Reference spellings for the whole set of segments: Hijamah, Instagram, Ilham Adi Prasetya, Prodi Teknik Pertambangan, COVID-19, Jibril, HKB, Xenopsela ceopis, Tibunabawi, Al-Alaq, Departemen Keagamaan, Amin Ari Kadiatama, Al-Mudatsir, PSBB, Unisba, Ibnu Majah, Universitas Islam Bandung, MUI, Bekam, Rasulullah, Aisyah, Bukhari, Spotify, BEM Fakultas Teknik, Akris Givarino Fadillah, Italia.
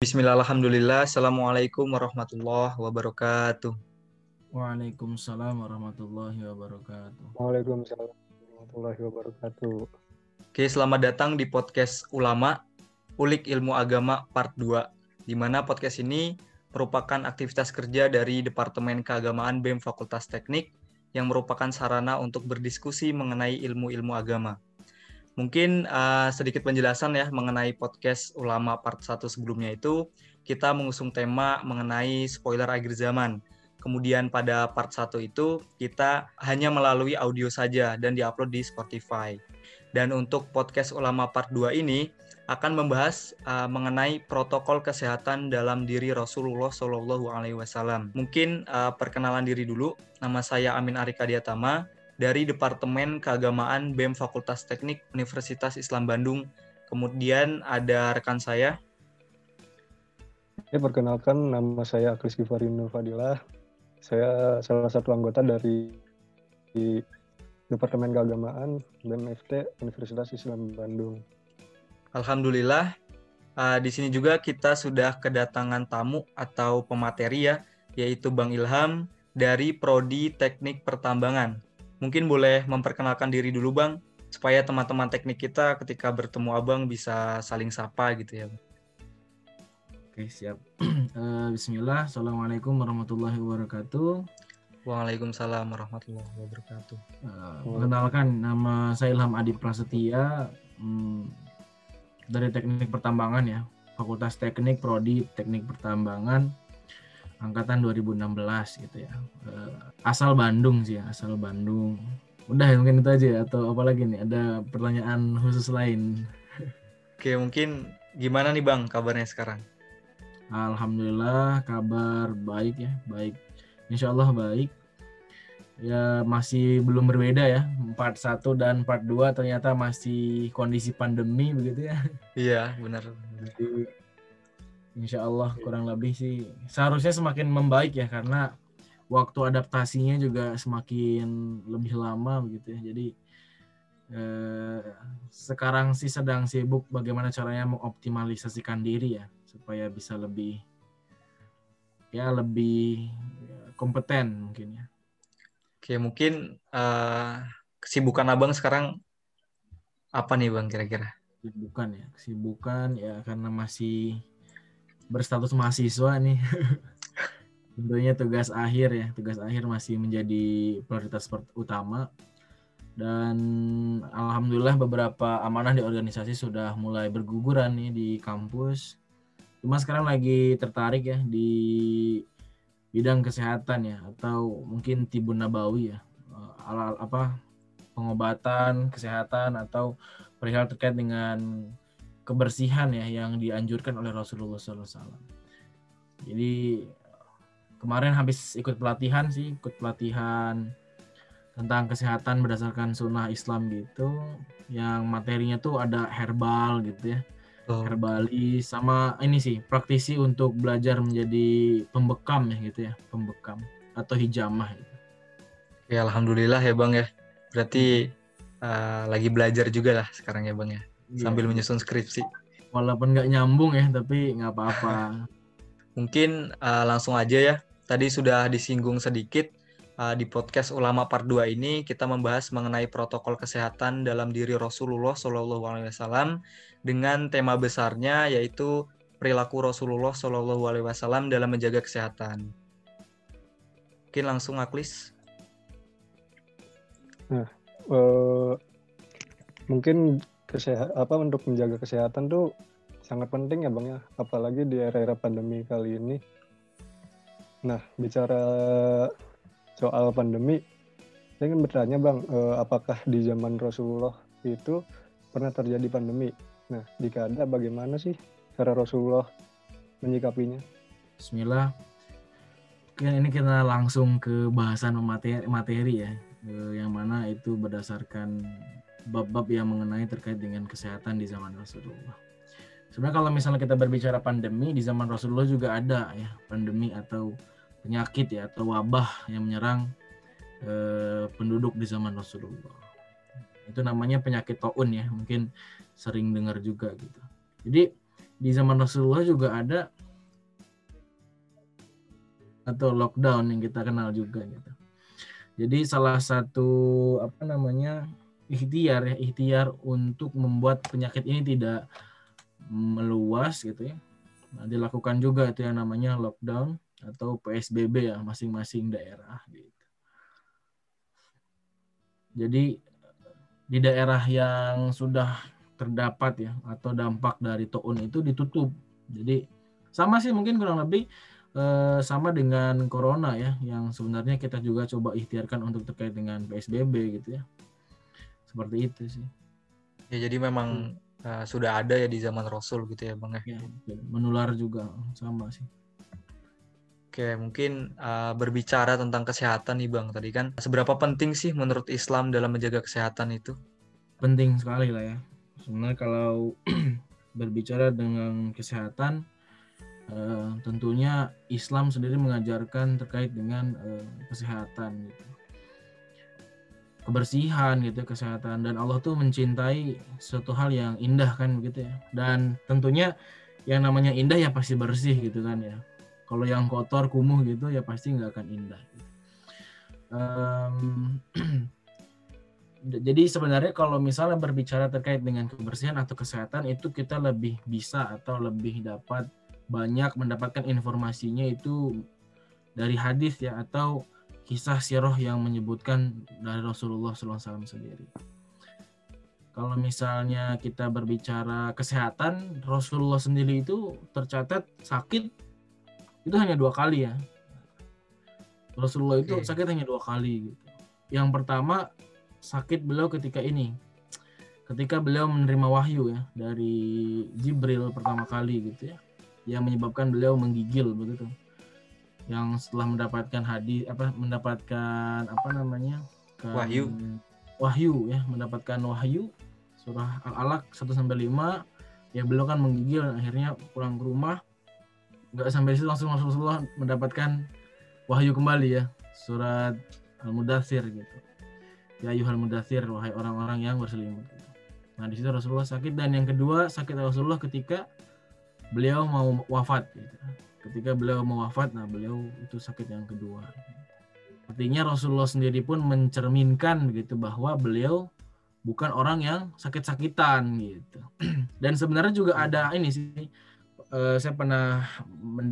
Bismillahirrahmanirrahim. Assalamualaikum warahmatullahi wabarakatuh. Waalaikumsalam warahmatullahi wabarakatuh. Waalaikumsalam warahmatullahi wabarakatuh. Oke, selamat datang di podcast Ulama Ulik Ilmu Agama Part 2, di mana podcast ini merupakan aktivitas kerja dari Departemen Keagamaan BEM Fakultas Teknik yang merupakan sarana untuk berdiskusi mengenai ilmu-ilmu agama. Mungkin sedikit penjelasan ya mengenai podcast Ulama Part 1 sebelumnya itu, kita mengusung tema mengenai spoiler akhir zaman. Kemudian pada Part 1 itu, kita hanya melalui audio saja dan diupload di Spotify. Dan untuk podcast Ulama Part 2 ini, akan membahas mengenai protokol kesehatan dalam diri Rasulullah SAW. Mungkin perkenalan diri dulu, nama saya Amin Ari Kadiatama, dari Departemen Keagamaan BEM Fakultas Teknik Universitas Islam Bandung. Kemudian ada rekan saya. Saya perkenalkan, nama saya Akris Givarino Fadillah. Saya salah satu anggota dari Departemen Keagamaan BEM FT Universitas Islam Bandung. Alhamdulillah, di sini juga kita sudah kedatangan tamu atau pemateri ya, yaitu Bang Ilham dari Prodi Teknik Pertambangan. Mungkin boleh memperkenalkan diri dulu Bang, supaya teman-teman teknik kita ketika bertemu Abang bisa saling sapa gitu ya. Oke, siap. Bismillah, Assalamualaikum warahmatullahi wabarakatuh. Waalaikumsalam warahmatullahi wabarakatuh. Perkenalkan, nama saya Ilham Adi Prasetya, dari Teknik Pertambangan ya, Fakultas Teknik, Prodi Teknik Pertambangan, angkatan 2016 gitu ya. Asal Bandung sih ya, asal Bandung. Udah ya, mungkin itu aja ya, atau apalagi nih, ada pertanyaan khusus lain? Oke, mungkin gimana nih Bang kabarnya sekarang? Alhamdulillah, kabar baik ya, baik. Insyaallah baik. Ya masih belum berbeda ya, part 1 dan part 2 ternyata masih kondisi pandemi begitu ya. Iya, benar. Jadi, insyaallah kurang lebih sih seharusnya semakin membaik ya, karena waktu adaptasinya juga semakin lebih lama begitu ya. Jadi sekarang sih sedang sibuk bagaimana caranya mengoptimalisasikan diri ya, supaya bisa lebih kompeten mungkin ya. Oke, mungkin kesibukan Abang sekarang apa nih Bang kira-kira? Kesibukan ya karena masih berstatus mahasiswa nih, tentunya tugas akhir masih menjadi prioritas utama, dan alhamdulillah beberapa amanah di organisasi sudah mulai berguguran nih di kampus. Cuma sekarang lagi tertarik ya di bidang kesehatan ya, atau mungkin Tibunabawi ya, pengobatan kesehatan atau perihal terkait dengan kebersihan ya, yang dianjurkan oleh Rasulullah SAW. Jadi kemarin habis ikut pelatihan tentang kesehatan berdasarkan sunnah Islam gitu, yang materinya tuh ada herbal gitu ya, herbalis, sama ini sih praktisi untuk belajar menjadi pembekam ya gitu ya, pembekam atau hijamah gitu. Ya alhamdulillah ya Bang ya, berarti lagi belajar juga lah sekarang ya Bang ya, sambil menyusun skripsi. Walaupun nggak nyambung ya, tapi nggak apa-apa. Mungkin langsung aja ya, tadi sudah disinggung sedikit di podcast Ulama Part 2 ini, kita membahas mengenai protokol kesehatan dalam diri Rasulullah SAW dengan tema besarnya yaitu perilaku Rasulullah SAW dalam menjaga kesehatan. Mungkin langsung Aklis. Nah, mungkin untuk menjaga kesehatan tuh sangat penting ya Bang ya, apalagi di era-era pandemi kali ini. Nah, bicara soal pandemi, saya ingin bertanya Bang, apakah di zaman Rasulullah itu pernah terjadi pandemi? Nah, jika ada, bagaimana sih cara Rasulullah menyikapinya? Bismillah. Ini kita langsung ke bahasan materi ya, yang mana itu berdasarkan bab-bab yang mengenai terkait dengan kesehatan di zaman Rasulullah. Sebenarnya kalau misalnya kita berbicara pandemi, di zaman Rasulullah juga ada ya pandemi atau penyakit ya, atau wabah yang menyerang penduduk di zaman Rasulullah. Itu namanya penyakit taun ya, mungkin sering dengar juga gitu. Jadi di zaman Rasulullah juga ada atau lockdown yang kita kenal juga gitu. Jadi salah satu ikhtiar untuk membuat penyakit ini tidak meluas gitu ya. Nah, dilakukan juga itu yang namanya lockdown atau PSBB ya masing-masing daerah gitu. Jadi di daerah yang sudah terdapat ya atau dampak dari taun itu ditutup. Jadi sama sih mungkin kurang lebih sama dengan corona ya yang sebenarnya kita juga coba ikhtiarkan untuk terkait dengan PSBB gitu ya. Seperti itu sih. Ya jadi memang sudah ada ya di zaman Rasul gitu ya Bang ya. Menular juga sama sih. Oke, mungkin berbicara tentang kesehatan nih Bang tadi kan. Seberapa penting sih menurut Islam dalam menjaga kesehatan itu? Penting sekali lah ya. Sebenarnya kalau berbicara dengan kesehatan tentunya Islam sendiri mengajarkan terkait dengan kesehatan gitu. Kebersihan gitu, kesehatan, dan Allah tuh mencintai suatu hal yang indah kan begitu ya. Dan tentunya yang namanya indah ya pasti bersih gitu kan ya. Kalau yang kotor, kumuh gitu ya pasti nggak akan indah. Jadi sebenarnya kalau misalnya berbicara terkait dengan kebersihan atau kesehatan itu kita lebih bisa atau lebih dapat banyak mendapatkan informasinya itu dari hadis ya atau kisah sirah yang menyebutkan dari Rasulullah SAW sendiri. Kalau misalnya kita berbicara kesehatan, Rasulullah sendiri itu tercatat sakit itu hanya 2 kali ya. Rasulullah itu sakit hanya 2 kali. Gitu. Yang pertama sakit beliau ketika beliau menerima wahyu ya dari Jibril pertama kali gitu ya, yang menyebabkan beliau menggigil begitu. Yang setelah mendapatkan wahyu surah Al-Alaq 1-5 ya beliau kan menggigil dan akhirnya pulang ke rumah. Enggak sampai situ langsung Rasulullah mendapatkan wahyu kembali ya surat Al-Mudatsir gitu. Ya ayyuhal mudatsir, wahai orang-orang yang berselimut. Nah, di situ Rasulullah sakit. Dan yang kedua sakit Rasulullah ketika beliau mau wafat gitu. Ketika beliau mau wafat, nah beliau itu sakit yang kedua. Artinya Rasulullah sendiri pun mencerminkan begitu bahwa beliau bukan orang yang sakit-sakitan gitu. Dan sebenarnya juga ada ini sih, saya pernah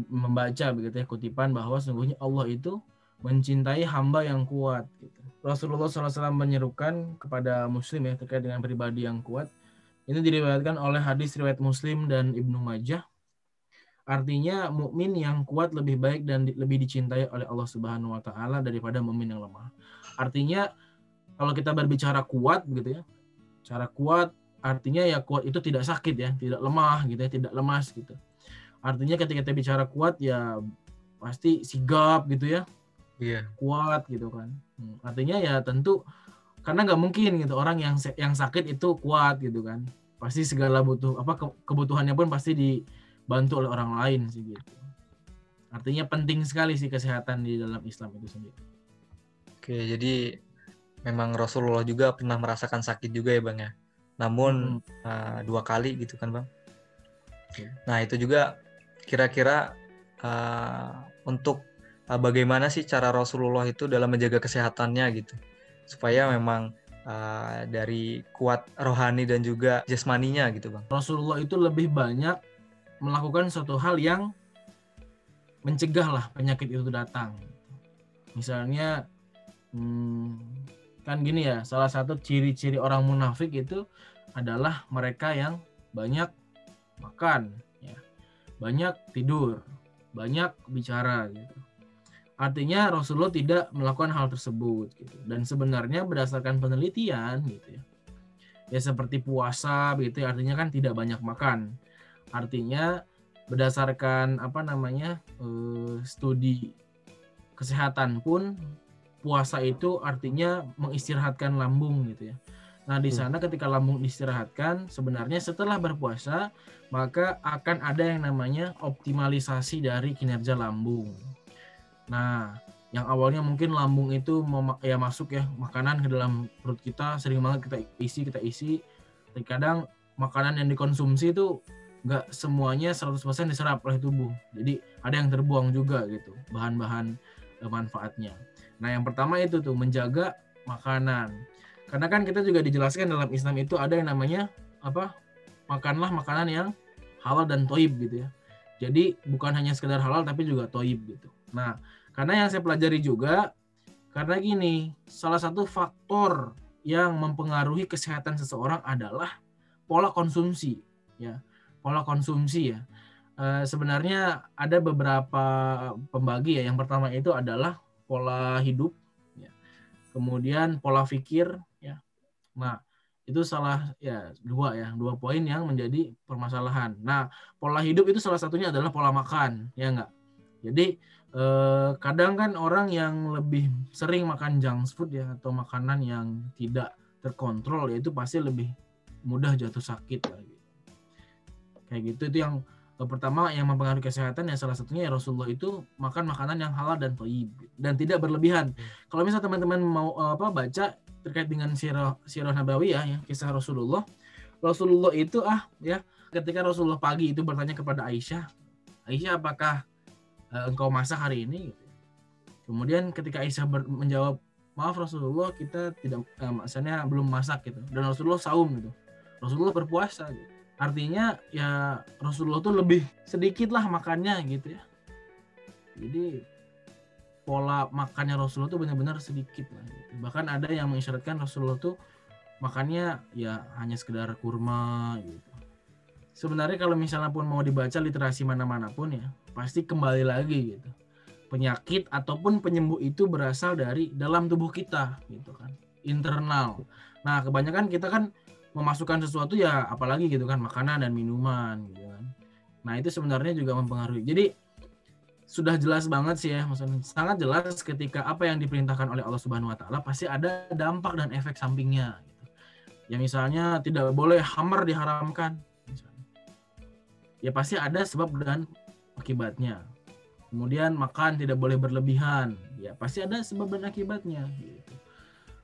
membaca begitu ya kutipan bahwa sungguhnya Allah itu mencintai hamba yang kuat. Gitu. Rasulullah SAW menyerukan kepada Muslim ya terkait dengan pribadi yang kuat. Ini diriwayatkan oleh hadis riwayat Muslim dan Ibnu Majah. Artinya mukmin yang kuat lebih baik dan lebih dicintai oleh Allah Subhanahu wa taala daripada mukmin yang lemah. Artinya kalau kita berbicara kuat gitu ya. Cara kuat artinya ya kuat itu tidak sakit ya, tidak lemah gitu ya, tidak lemas gitu. Artinya ketika kita bicara kuat ya pasti sigap gitu ya. Iya. Kuat gitu kan. Artinya ya tentu karena nggak mungkin gitu orang yang sakit itu kuat gitu kan. Pasti segala kebutuhannya pun pasti dibantu oleh orang lain sih gitu. Artinya penting sekali sih kesehatan di dalam Islam itu sendiri. Oke, jadi memang Rasulullah juga pernah merasakan sakit juga ya Bang ya. Namun 2 kali gitu kan Bang. Okay. Nah itu juga kira-kira untuk bagaimana sih cara Rasulullah itu dalam menjaga kesehatannya gitu. Supaya memang dari kuat rohani dan juga jasmaninya gitu Bang. Rasulullah itu lebih banyak melakukan suatu hal yang mencegahlah penyakit itu datang. Misalnya kan gini ya, salah satu ciri-ciri orang munafik itu adalah mereka yang banyak makan, ya, banyak tidur, banyak bicara. Gitu. Artinya Rasulullah tidak melakukan hal tersebut. Gitu. Dan sebenarnya berdasarkan penelitian, gitu ya seperti puasa, begitu, artinya kan tidak banyak makan. Artinya berdasarkan studi kesehatan pun puasa itu artinya mengistirahatkan lambung gitu ya. Nah di sana ketika lambung diistirahatkan sebenarnya setelah berpuasa maka akan ada yang namanya optimalisasi dari kinerja lambung. Nah yang awalnya mungkin lambung itu ya masuk ya makanan ke dalam perut kita sering banget kita isi. Terkadang makanan yang dikonsumsi itu nggak semuanya 100% diserap oleh tubuh. Jadi ada yang terbuang juga gitu, bahan-bahan manfaatnya. Nah yang pertama itu tuh menjaga makanan. Karena kan kita juga dijelaskan dalam Islam itu ada yang namanya apa? Makanlah makanan yang halal dan toib gitu ya. Jadi bukan hanya sekedar halal tapi juga toib gitu. Nah, karena yang saya pelajari juga, karena gini, salah satu faktor yang mempengaruhi kesehatan seseorang adalah pola konsumsi ya. Pola konsumsi ya. Sebenarnya ada beberapa pembagi ya. Yang pertama itu adalah pola hidup ya. Kemudian pola pikir ya. Nah, itu salah ya, dua poin yang menjadi permasalahan. Nah, pola hidup itu salah satunya adalah pola makan, ya enggak? Jadi kadang kan orang yang lebih sering makan junk food ya atau makanan yang tidak terkontrol ya itu pasti lebih mudah jatuh sakit lagi. Kayak gitu, itu yang pertama yang mempengaruhi kesehatan ya salah satunya ya Rasulullah itu makan makanan yang halal dan thayyib dan tidak berlebihan. Kalau misalnya teman-teman mau baca terkait dengan sirah Nabawiyah ya, kisah Rasulullah. Rasulullah itu ketika Rasulullah pagi itu bertanya kepada Aisyah, "Aisyah, apakah engkau masak hari ini?" Kemudian ketika Aisyah menjawab, "Maaf Rasulullah, kita tidak maksudnya belum masak gitu." Dan Rasulullah saum gitu. Rasulullah berpuasa gitu. Artinya ya Rasulullah tuh lebih sedikit lah makannya gitu ya. Jadi pola makannya Rasulullah tuh benar-benar sedikit lah gitu. Bahkan ada yang mengisyaratkan Rasulullah tuh makannya ya hanya sekedar kurma gitu. Sebenarnya kalau misalnya pun mau dibaca literasi mana-mana pun ya pasti kembali lagi gitu. Penyakit ataupun penyembuh itu berasal dari dalam tubuh kita gitu kan, internal. Nah, kebanyakan kita kan memasukkan sesuatu ya apalagi gitu kan, makanan dan minuman gitu kan. Nah itu sebenarnya juga mempengaruhi. Jadi sudah jelas banget sih ya, maksudnya sangat jelas ketika apa yang diperintahkan oleh Allah Subhanahu Wa Taala pasti ada dampak dan efek sampingnya gitu. Ya misalnya tidak boleh khamar diharamkan misalnya. Ya pasti ada sebab dan akibatnya. Kemudian makan tidak boleh berlebihan, ya pasti ada sebab dan akibatnya gitu.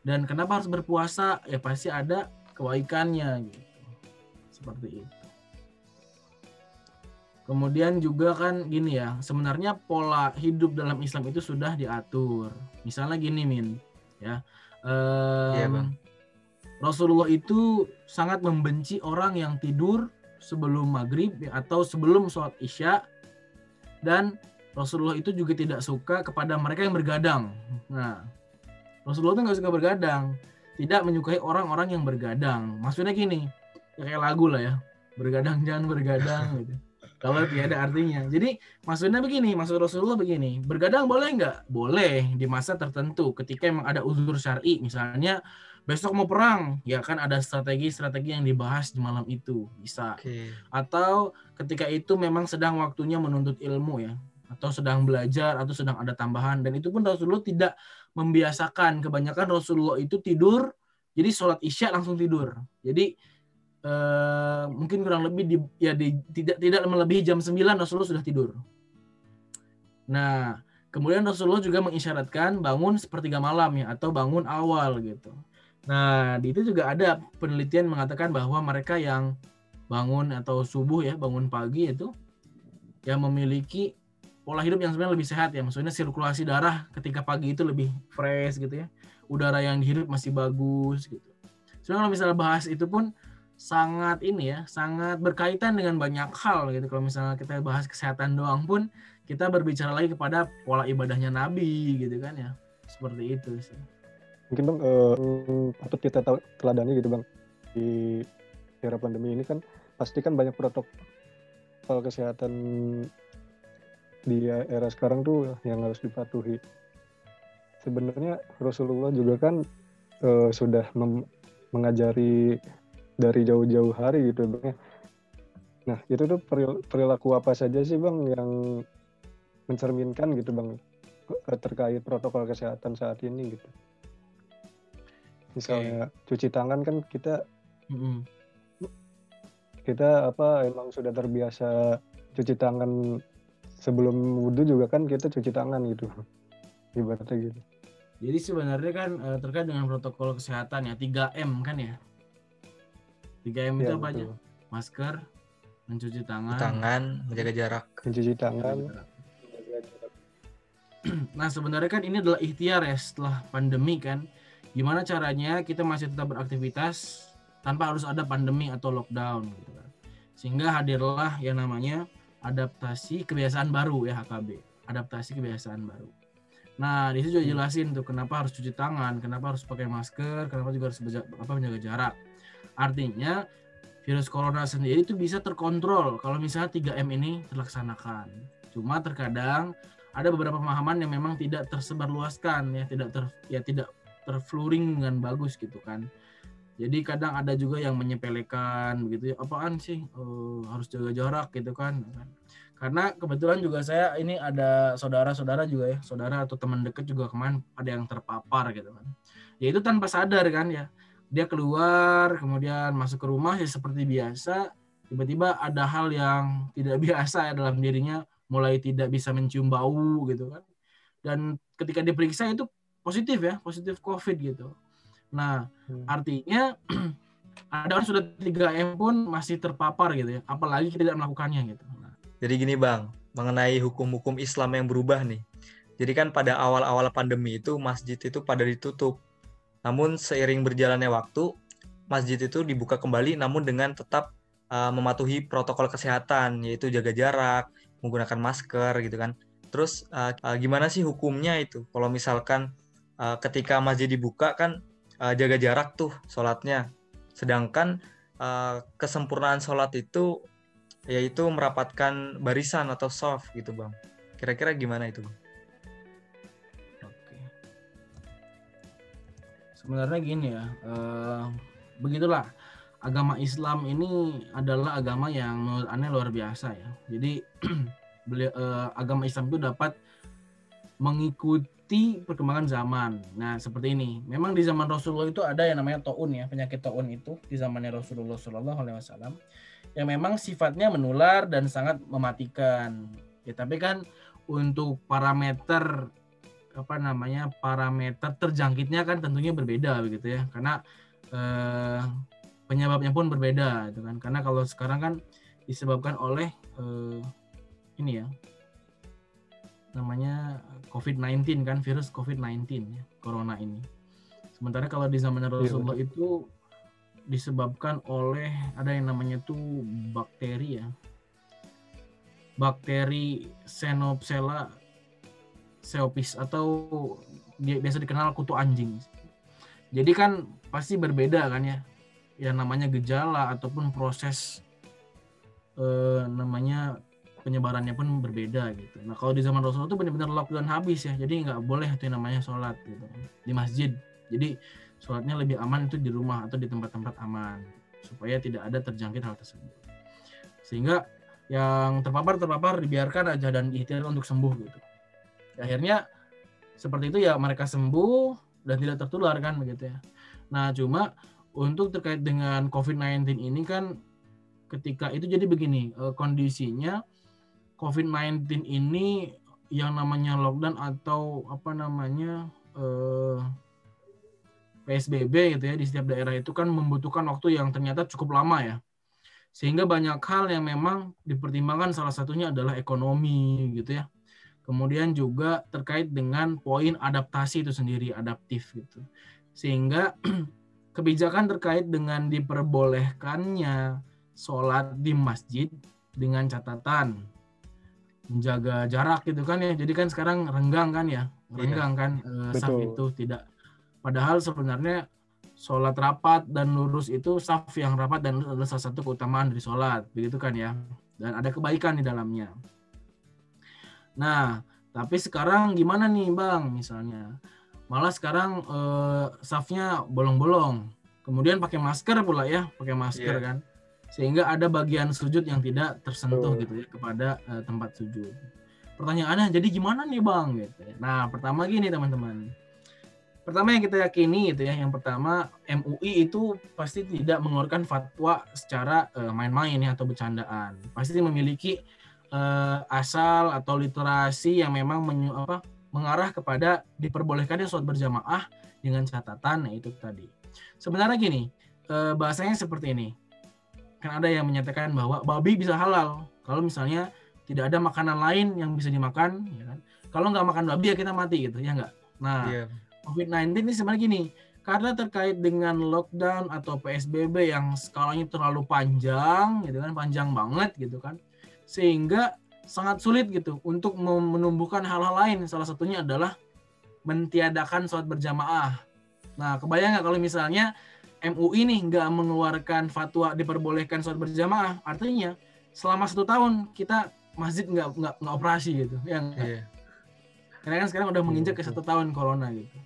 Dan kenapa harus berpuasa? Ya pasti ada kebaikannya gitu, seperti itu. Kemudian juga kan gini ya, sebenarnya pola hidup dalam Islam itu sudah diatur. Misalnya gini Min, ya, Rasulullah itu sangat membenci orang yang tidur sebelum maghrib atau sebelum sholat isya, dan Rasulullah itu juga tidak suka kepada mereka yang bergadang. Nah, Rasulullah itu nggak suka bergadang. Tidak menyukai orang-orang yang bergadang. Maksudnya gini, ya kayak lagu lah ya. Bergadang jangan bergadang gitu. Kalau tiada artinya. Jadi maksudnya begini, maksud Rasulullah begini. Bergadang boleh nggak? Boleh di masa tertentu. Ketika memang ada uzur syar'i, misalnya besok mau perang, ya kan ada strategi-strategi yang dibahas di malam itu bisa. Okay. Atau ketika itu memang sedang waktunya menuntut ilmu ya. Atau sedang belajar, atau sedang ada tambahan. Dan itu pun Rasulullah tidak membiasakan. Kebanyakan Rasulullah itu tidur, jadi sholat isya langsung tidur. Jadi mungkin kurang lebih tidak melebihi jam 9 Rasulullah sudah tidur. Nah, kemudian Rasulullah juga mengisyaratkan bangun sepertiga malam ya, atau bangun awal gitu. Nah, di itu juga ada penelitian mengatakan bahwa mereka yang bangun atau subuh ya, bangun pagi itu, yang memiliki pola hidup yang sebenarnya lebih sehat ya, maksudnya sirkulasi darah ketika pagi itu lebih fresh gitu ya, udara yang dihirup masih bagus gitu. Sebenarnya kalau misalnya bahas itu pun sangat ini ya, sangat berkaitan dengan banyak hal gitu. Kalau misalnya kita bahas kesehatan doang pun, kita berbicara lagi kepada pola ibadahnya Nabi gitu kan ya, seperti itu sih. Mungkin Bang, patut kita teladani gitu Bang, di era pandemi ini kan pasti kan banyak protokol kesehatan di era sekarang tuh yang harus dipatuhi. Sebenarnya Rasulullah juga kan sudah mengajari dari jauh-jauh hari gitu Bang. Nah itu tuh perilaku apa saja sih Bang yang mencerminkan gitu Bang terkait protokol kesehatan saat ini gitu. Misalnya cuci tangan kan kita emang sudah terbiasa cuci tangan. Sebelum wudhu juga kan kita cuci tangan gitu, ibaratnya gitu. Jadi sebenarnya kan terkait dengan protokol kesehatan ya, 3M kan ya. 3M ya, itu apa betul aja? Masker, mencuci tangan, menjaga jarak. Nah, sebenarnya kan ini adalah ikhtiar ya setelah pandemi kan. Gimana caranya kita masih tetap beraktivitas tanpa harus ada pandemi atau lockdown gitu kan. Sehingga hadirlah yang namanya adaptasi kebiasaan baru ya HKB. Adaptasi kebiasaan baru. Nah, di situ juga jelasin tuh kenapa harus cuci tangan, kenapa harus pakai masker, kenapa juga harus menjaga jarak. Artinya virus corona sendiri itu bisa terkontrol kalau misalnya 3M ini terlaksanakan. Cuma terkadang ada beberapa pemahaman yang memang tidak tersebarluaskan ya, tidak terfluring dengan bagus gitu kan. Jadi kadang ada juga yang menyepelekan begitu ya, apaan sih harus jaga jarak gitu kan. Karena kebetulan juga saya ini ada saudara-saudara juga ya, saudara atau teman dekat juga kemarin ada yang terpapar gitu kan. Ya itu tanpa sadar kan ya. Dia keluar kemudian masuk ke rumah ya seperti biasa, tiba-tiba ada hal yang tidak biasa ya dalam dirinya, mulai tidak bisa mencium bau gitu kan. Dan ketika diperiksa itu positif ya, positif COVID gitu. Nah, artinya ada orang sudah 3M pun masih terpapar gitu ya, apalagi kita tidak melakukannya gitu. Nah. Jadi gini Bang, mengenai hukum-hukum Islam yang berubah nih. Jadi kan pada awal-awal pandemi itu masjid itu pada ditutup. Namun seiring berjalannya waktu, masjid itu dibuka kembali namun dengan tetap mematuhi protokol kesehatan, yaitu jaga jarak, menggunakan masker gitu kan. Terus gimana sih hukumnya itu? Kalau misalkan ketika masjid dibuka kan jaga jarak tuh sholatnya. Sedangkan kesempurnaan sholat itu yaitu merapatkan barisan atau shaf gitu Bang. Kira-kira gimana itu Bang? Oke. Sebenarnya gini ya, begitulah. Agama Islam ini adalah agama yang menurut aneh luar biasa ya. Jadi agama Islam itu dapat mengikuti perkembangan zaman. Nah seperti ini. Memang di zaman Rasulullah itu ada yang namanya taun ya, penyakit taun itu di zamannya Rasulullah SAW yang memang sifatnya menular dan sangat mematikan. Ya tapi kan untuk parameter parameter terjangkitnya kan tentunya berbeda begitu ya, karena penyebabnya pun berbeda gitu kan. Karena kalau sekarang kan disebabkan oleh ini ya namanya COVID-19 kan, virus COVID-19 ya, corona ini. Sementara kalau di zaman Rasulullah itu disebabkan oleh ada yang namanya tuh bakteri ya. Bakteri Xenopsela ceopis atau biasa dikenal kutu anjing. Jadi kan pasti berbeda kan ya, yang namanya gejala ataupun proses namanya penyebarannya pun berbeda gitu. Nah kalau di zaman Rasulullah itu benar-benar lockdown habis ya, jadi nggak boleh itu yang namanya sholat gitu di masjid. Jadi sholatnya lebih aman itu di rumah atau di tempat-tempat aman supaya tidak ada terjangkit hal tersebut. Sehingga yang terpapar dibiarkan aja dan ikhtiar untuk sembuh gitu. Akhirnya seperti itu ya, mereka sembuh dan tidak tertular kan begitu ya. Nah cuma untuk terkait dengan COVID-19 ini kan ketika itu jadi begini, kondisinya COVID-19 ini yang namanya lockdown atau PSBB gitu ya di setiap daerah itu kan membutuhkan waktu yang ternyata cukup lama ya. Sehingga banyak hal yang memang dipertimbangkan, salah satunya adalah ekonomi gitu ya. Kemudian juga terkait dengan poin adaptasi itu sendiri, adaptif gitu. Sehingga kebijakan terkait dengan diperbolehkannya sholat di masjid dengan catatan menjaga jarak gitu kan ya. Jadi kan sekarang renggang kan ya, saf itu tidak. Padahal sebenarnya sholat rapat dan lurus itu, saf yang rapat dan lurus adalah salah satu keutamaan dari sholat, begitu kan ya. Dan ada kebaikan di dalamnya. Nah, tapi sekarang gimana nih Bang misalnya? Malah sekarang safnya bolong-bolong. Kemudian pakai masker pula ya, kan. Sehingga ada bagian sujud yang tidak tersentuh gitu ya kepada tempat sujud. Pertanyaannya jadi gimana nih Bang gitu ya. Nah, pertama gini teman-teman. Pertama yang kita yakini gitu ya, yang pertama MUI itu pasti tidak mengeluarkan fatwa secara main-main ya atau bercandaan. Pasti memiliki asal atau literasi yang memang mengarah kepada diperbolehkannya sholat berjamaah dengan catatan, yaitu tadi. Sebenarnya gini, bahasanya seperti ini. kan ada yang menyatakan bahwa babi bisa halal kalau misalnya tidak ada makanan lain yang bisa dimakan, ya kan? Kalau nggak makan babi ya kita mati gitu, ya nggak? Nah, yeah. COVID-19 ini sebenarnya gini, karena terkait dengan lockdown atau PSBB yang skalanya terlalu panjang, gitu kan, panjang banget gitu kan, sehingga sangat sulit gitu untuk menumbuhkan hal-hal lain. Salah satunya adalah mentiadakan sholat berjamaah. Nah, kebayang nggak kalau misalnya MUI nih nggak mengeluarkan fatwa diperbolehkan sholat berjamaah, artinya selama 1 tahun kita masjid nggak operasi gitu, ya nggak? Yeah. Karena kan sekarang udah menginjak ke 1 tahun corona gitu.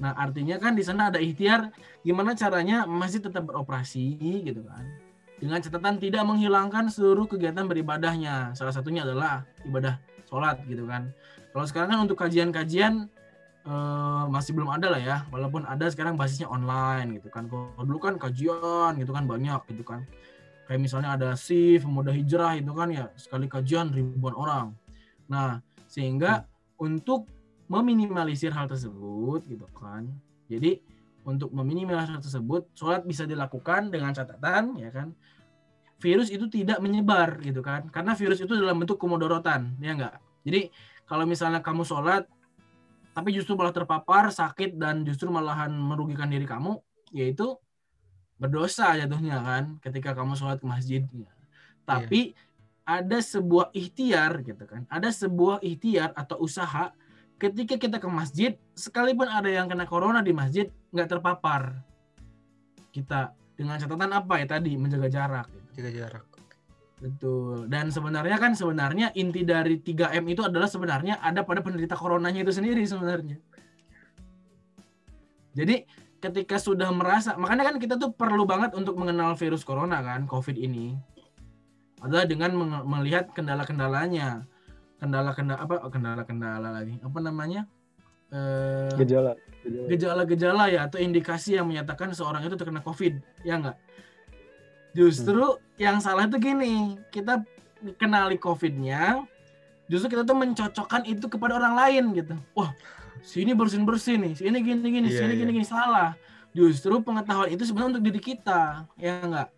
Nah, artinya kan di sana ada ikhtiar gimana caranya masjid tetap beroperasi gitu kan, dengan catatan tidak menghilangkan seluruh kegiatan beribadahnya. Salah satunya adalah ibadah sholat gitu kan. Kalau sekarang kan untuk kajian-kajian masih belum ada lah ya, walaupun ada sekarang basisnya online gitu kan. Kalau dulu kan kajian gitu kan banyak gitu kan, kayak misalnya ada SIF, Pemuda Hijrah itu kan ya sekali kajian ribuan orang. Nah, sehingga untuk meminimalisir hal tersebut gitu kan, jadi untuk meminimalisir hal tersebut, sholat bisa dilakukan dengan catatan ya kan virus itu tidak menyebar gitu kan, karena virus itu dalam bentuk kemudorotan, ya enggak? Jadi kalau misalnya kamu sholat tapi justru malah terpapar sakit dan justru malahan merugikan diri kamu, yaitu berdosa jatuhnya kan ketika kamu sholat ke masjid. Tapi ada sebuah ikhtiar gitu kan, ada sebuah ikhtiar atau usaha ketika kita ke masjid, sekalipun ada yang kena corona di masjid, nggak terpapar kita, dengan catatan apa ya tadi, menjaga jarak gitu. Jaga jarak. Betul. Dan sebenarnya inti dari 3M itu adalah sebenarnya ada pada penderita coronanya itu sendiri sebenarnya. Jadi ketika sudah merasa, makanya kan kita tuh perlu banget untuk mengenal virus corona kan, COVID ini adalah dengan melihat kendala-kendalanya, gejala-gejala ya, atau indikasi yang menyatakan seorang itu terkena COVID, ya nggak? Justru yang salah itu gini, kita kenali COVID-nya, justru kita tuh mencocokkan itu kepada orang lain gitu. Wah, sini bersin-bersin nih, sini gini-gini, sini gini-gini, salah. Justru pengetahuan itu sebenarnya untuk diri kita, ya enggak?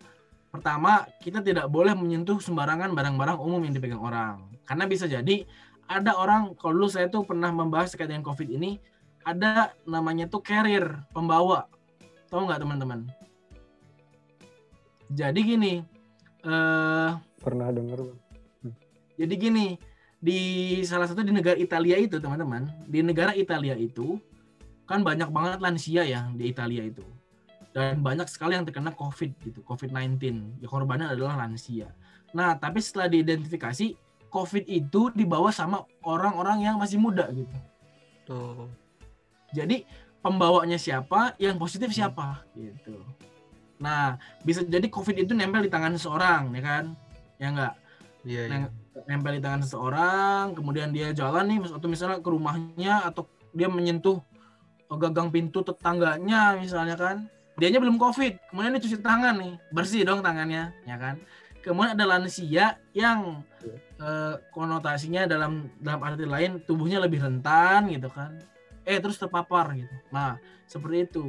Pertama, kita tidak boleh menyentuh sembarangan barang-barang umum yang dipegang orang. Karena bisa jadi ada orang, kalau dulu saya tuh pernah membahas terkait dengan COVID ini, ada namanya tuh carrier, pembawa. Tahu nggak teman-teman? Jadi gini, pernah dengar bang. Jadi gini, di salah satu di negara Italia itu teman-teman, di negara Italia itu kan banyak banget lansia ya di Italia itu, dan banyak sekali yang terkena COVID gitu, COVID-19. Ya, korbannya adalah lansia. Nah, tapi setelah diidentifikasi, COVID itu dibawa sama orang-orang yang masih muda gitu. Tuh. Jadi pembawanya siapa, yang positif siapa gitu. Nah, bisa jadi COVID itu nempel di tangan seseorang, ya kan? Ya nggak? Iya, iya. Nempel di tangan seseorang, kemudian dia jalan nih, atau misalnya ke rumahnya, atau dia menyentuh gagang pintu tetangganya misalnya kan. Dianya belum COVID, kemudian dia cuci tangan nih, bersih dong tangannya, ya kan? Kemudian ada lansia yang konotasinya dalam arti lain, tubuhnya lebih rentan gitu kan. Terus terpapar gitu. Nah, seperti itu.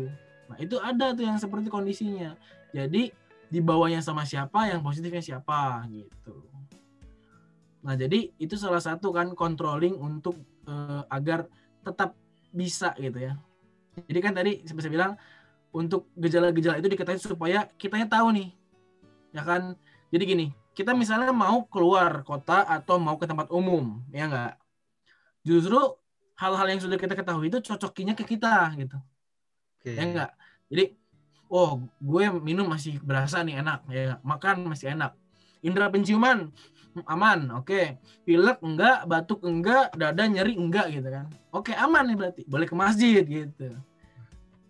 Nah, itu ada tuh yang seperti kondisinya. Jadi dibawanya sama siapa, yang positifnya siapa gitu. Nah, jadi itu salah satu kan controlling untuk agar tetap bisa gitu ya. Jadi kan tadi saya bilang untuk gejala-gejala itu diketahui supaya kitanya tahu nih. Ya kan? Jadi gini, kita misalnya mau keluar kota atau mau ke tempat umum, ya enggak? Justru hal-hal yang sudah kita ketahui itu cocokinya ke kita gitu. Ya enggak? Jadi, gue minum masih berasa nih enak, ya, makan masih enak. Indera penciuman aman, oke. Pilek enggak, batuk enggak, dada nyeri enggak gitu kan. Oke, aman nih berarti. Boleh ke masjid gitu.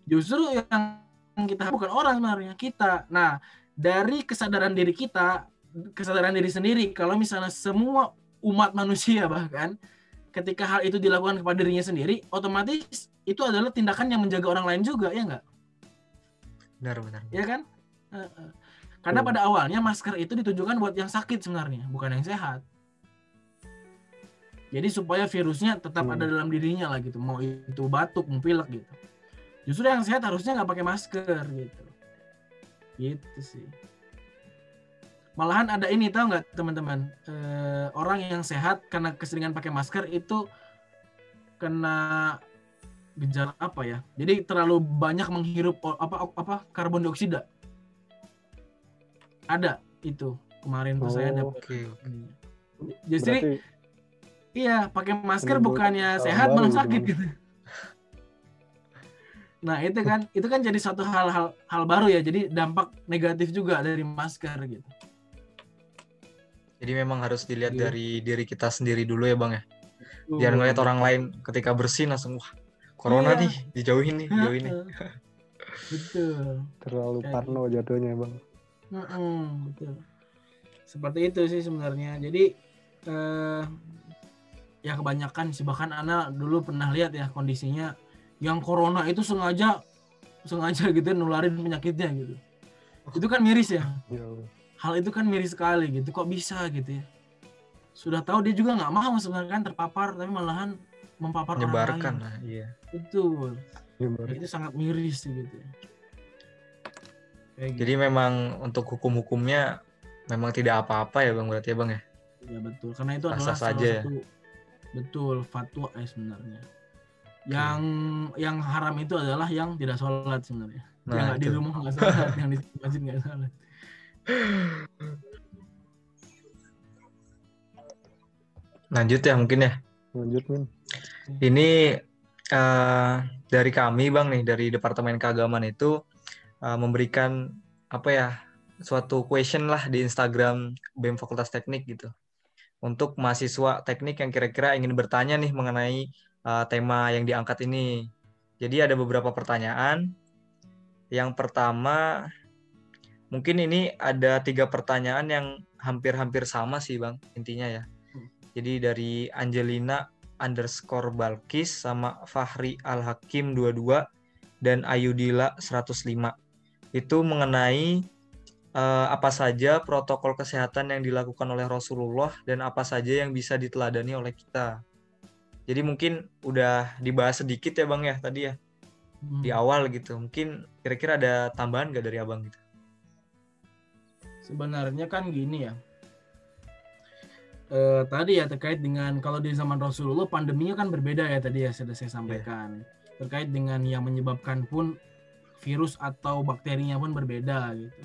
Justru yang kita bukan orang sebenarnya, kita. Nah, dari kesadaran diri sendiri, kalau misalnya semua umat manusia bahkan ketika hal itu dilakukan kepada dirinya sendiri, otomatis itu adalah tindakan yang menjaga orang lain juga, ya nggak? Benar. Ya kan? Karena pada awalnya masker itu ditujukan buat yang sakit sebenarnya, bukan yang sehat. Jadi supaya virusnya tetap ada dalam dirinya lah gitu, mau itu batuk, mau pilek gitu. Justru yang sehat harusnya nggak pakai masker gitu. Gitu sih. Malahan ada ini, tahu nggak teman-teman, orang yang sehat karena keseringan pakai masker itu kena gejala apa ya? Jadi terlalu banyak menghirup apa karbon dioksida. Ada itu kemarin tuh saya dapat. Okay. Jadi iya, pakai masker bukannya sehat malah sakit gitu. Nah, itu kan jadi satu hal baru ya. Jadi dampak negatif juga dari masker gitu. Jadi memang harus dilihat dari diri kita sendiri dulu ya, Bang ya. Jangan ngelihat orang lain ketika bersin langsung wah, corona nih, dijauhin nih, dijauhin nih. Betul. Terlalu parno jatuhnya, Bang. Betul. Seperti itu sih sebenarnya. Jadi ya kebanyakan sih, bahkan Ana dulu pernah lihat ya kondisinya yang corona itu sengaja gitu nularin penyakitnya gitu. Itu kan miris ya. Hal itu kan miris sekali gitu, kok bisa gitu ya. Sudah tahu dia juga nggak mau sebenarnya kan terpapar, tapi malahan mempapar menyebarkan orang lain. Iya. Betul. Nah, itu sangat miris gitu ya. Gitu. Jadi memang untuk hukum-hukumnya memang tidak apa-apa ya Bang, berarti ya Bang ya. Iya betul, karena itu adalah salah satu betul fatwa ya sebenarnya. Yang haram itu adalah yang tidak sholat sebenarnya. Yang di rumah nggak sholat, yang di masjid nggak sholat. Lanjut ya mungkin ya. Lanjut Min. Ini dari kami Bang nih, dari Departemen Keagamaan itu memberikan apa ya, suatu question lah di Instagram BEM Fakultas Teknik gitu. Untuk mahasiswa teknik yang kira-kira ingin bertanya nih mengenai tema yang diangkat ini. Jadi ada beberapa pertanyaan. Yang pertama, mungkin ini ada 3 pertanyaan yang hampir-hampir sama sih Bang, intinya ya. Jadi dari Angelina_Balkis sama Fahri Al-Hakim 22 dan Ayudila 105. Itu mengenai apa saja protokol kesehatan yang dilakukan oleh Rasulullah dan apa saja yang bisa diteladani oleh kita. Jadi mungkin udah dibahas sedikit ya Bang ya tadi ya, di awal gitu. Mungkin kira-kira ada tambahan nggak dari Abang gitu? Sebenarnya kan gini ya, tadi ya terkait dengan kalau di zaman Rasulullah pandeminya kan berbeda ya tadi ya sudah saya sampaikan. Terkait dengan yang menyebabkan pun virus atau bakterinya pun berbeda gitu.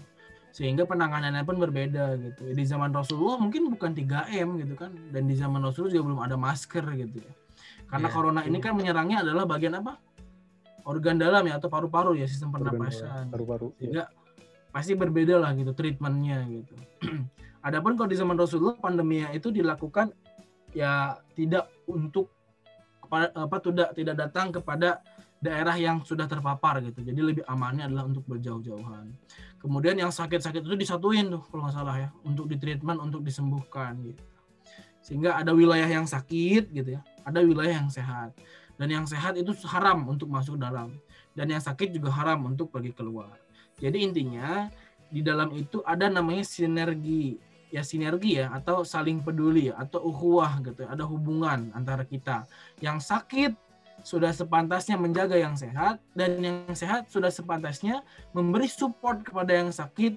Sehingga penanganannya pun berbeda gitu. Di zaman Rasulullah mungkin bukan 3M gitu kan. Dan di zaman Rasulullah juga belum ada masker gitu ya. Karena corona ini kan menyerangnya adalah bagian apa? Organ dalam ya, atau paru-paru ya, sistem pernapasan. Paru-paru. Tidak, pasti berbeda lah gitu treatmentnya gitu. Adapun kalau di zaman Rasulullah pandemi itu dilakukan ya tidak untuk tidak datang kepada daerah yang sudah terpapar gitu. Jadi lebih amannya adalah untuk berjauh-jauhan. Kemudian yang sakit-sakit itu disatuin tuh kalau nggak salah ya, untuk ditreatment, untuk disembuhkan gitu. Sehingga ada wilayah yang sakit gitu ya, ada wilayah yang sehat. Dan yang sehat itu haram untuk masuk dalam. Dan yang sakit juga haram untuk pergi keluar. Jadi intinya di dalam itu ada namanya sinergi ya, atau saling peduli ya, atau ukhuwah gitu. Ada hubungan antara kita. Yang sakit sudah sepantasnya menjaga yang sehat, dan yang sehat sudah sepantasnya memberi support kepada yang sakit,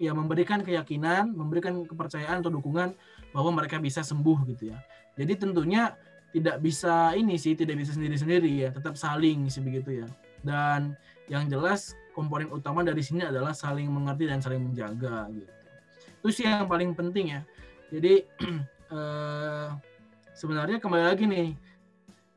ya memberikan keyakinan, memberikan kepercayaan atau dukungan bahwa mereka bisa sembuh gitu ya. Jadi tentunya tidak bisa sendiri-sendiri ya, tetap saling sih begitu ya. Dan yang jelas komponen utama dari sini adalah saling mengerti dan saling menjaga gitu. Itu sih yang paling penting ya. Jadi sebenarnya kembali lagi nih,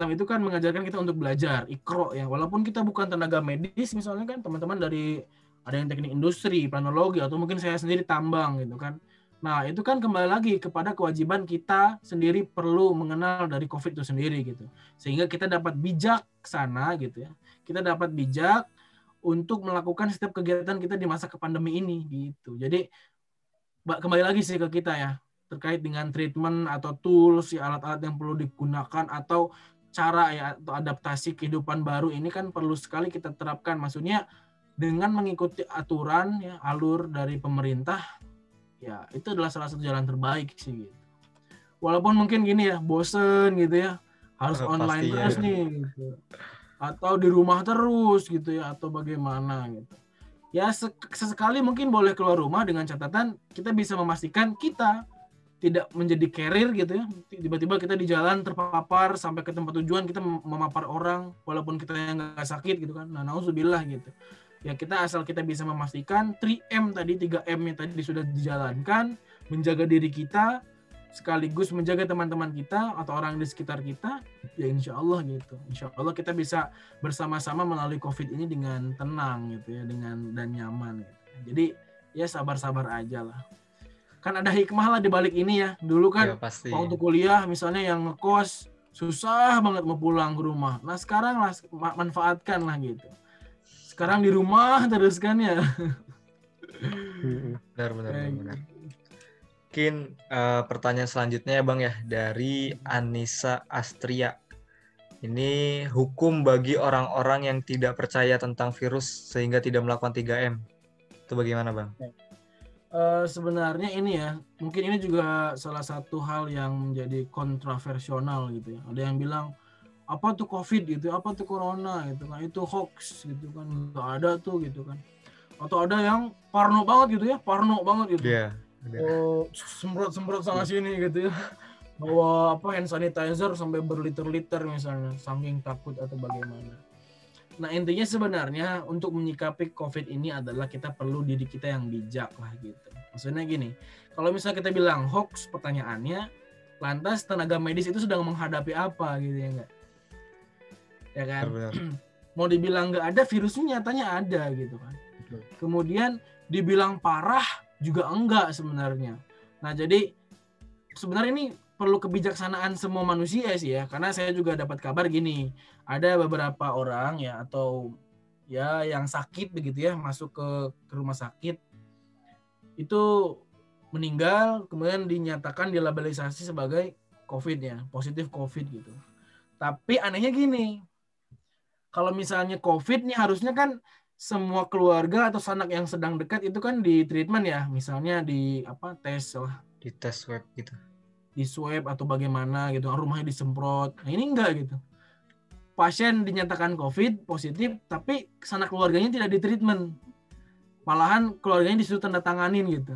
Islam itu kan mengajarkan kita untuk belajar, ikro ya. Walaupun kita bukan tenaga medis misalnya kan, teman-teman dari ada yang teknik industri, planologi, atau mungkin saya sendiri tambang gitu kan. Nah, itu kan kembali lagi kepada kewajiban kita sendiri perlu mengenal dari COVID itu sendiri gitu. Sehingga kita dapat bijak sana gitu ya. Kita dapat bijak untuk melakukan setiap kegiatan kita di masa pandemi ini gitu. Jadi kembali lagi sih ke kita ya, terkait dengan treatment atau tools, ya, alat-alat yang perlu digunakan atau cara ya, atau adaptasi kehidupan baru ini kan perlu sekali kita terapkan. Maksudnya dengan mengikuti aturan ya, alur dari pemerintah. Ya, itu adalah salah satu jalan terbaik sih gitu. Walaupun mungkin gini ya, bosen gitu ya, harus online terus ya. Nih gitu. Atau di rumah terus gitu ya, atau bagaimana gitu. Ya sesekali mungkin boleh keluar rumah dengan catatan kita bisa memastikan kita tidak menjadi carrier gitu ya. Tiba-tiba kita di jalan terpapar sampai ke tempat tujuan kita memapar orang walaupun kita yang nggak sakit gitu kan. Nah, nauzubillah gitu. Ya kita asal kita bisa memastikan 3M tadi, 3M-nya tadi sudah dijalankan, menjaga diri kita sekaligus menjaga teman-teman kita atau orang di sekitar kita, ya insya Allah gitu. Insya Allah kita bisa bersama-sama melalui COVID ini dengan tenang gitu ya, dengan dan nyaman gitu. Jadi ya sabar-sabar aja lah. Kan ada hikmah lah di balik ini ya. Dulu kan ya, waktu kuliah misalnya yang ngekos susah banget mau pulang ke rumah. Nah sekarang lah manfaatkan lah gitu. Sekarang di rumah terus kan ya. Benar. Mungkin pertanyaan selanjutnya ya Bang ya, dari Anissa Astria. Ini hukum bagi orang-orang yang tidak percaya tentang virus sehingga tidak melakukan 3M. Itu bagaimana Bang? Sebenarnya ini ya, mungkin ini juga salah satu hal yang menjadi kontroversional gitu ya. Ada yang bilang, apa tuh COVID gitu, apa tuh Corona gitu kan, itu hoax gitu kan, nggak ada tuh gitu kan. Atau ada yang parno banget gitu ya, Yeah. Oh, semprot sana sini gitu ya, bawa hand sanitizer sampai berliter-liter misalnya, saking takut atau bagaimana. Nah intinya sebenarnya untuk menyikapi COVID ini adalah kita perlu diri kita yang bijak lah gitu. Maksudnya gini, kalau misalnya kita bilang hoax, pertanyaannya, lantas tenaga medis itu sedang menghadapi apa gitu ya enggak? Ya kan? Benar. Mau dibilang nggak ada virusnya, nyatanya ada gitu kan. Betul. Kemudian dibilang parah juga enggak sebenarnya. Nah, jadi sebenarnya ini perlu kebijaksanaan semua manusia sih ya. Karena saya juga dapat kabar gini, ada beberapa orang ya atau ya yang sakit begitu ya, masuk ke rumah sakit itu meninggal, kemudian dinyatakan dilabalisasi sebagai COVID ya, positif COVID gitu. Tapi anehnya gini, kalau misalnya COVID nih harusnya kan semua keluarga atau sanak yang sedang dekat itu kan di treatment ya, misalnya di tes lah, di tes swab gitu, di swab atau bagaimana gitu, rumahnya disemprot. Nah ini enggak gitu, pasien dinyatakan COVID positif tapi sanak keluarganya tidak di treatment, malahan keluarganya disuruh tanda tanganin gitu.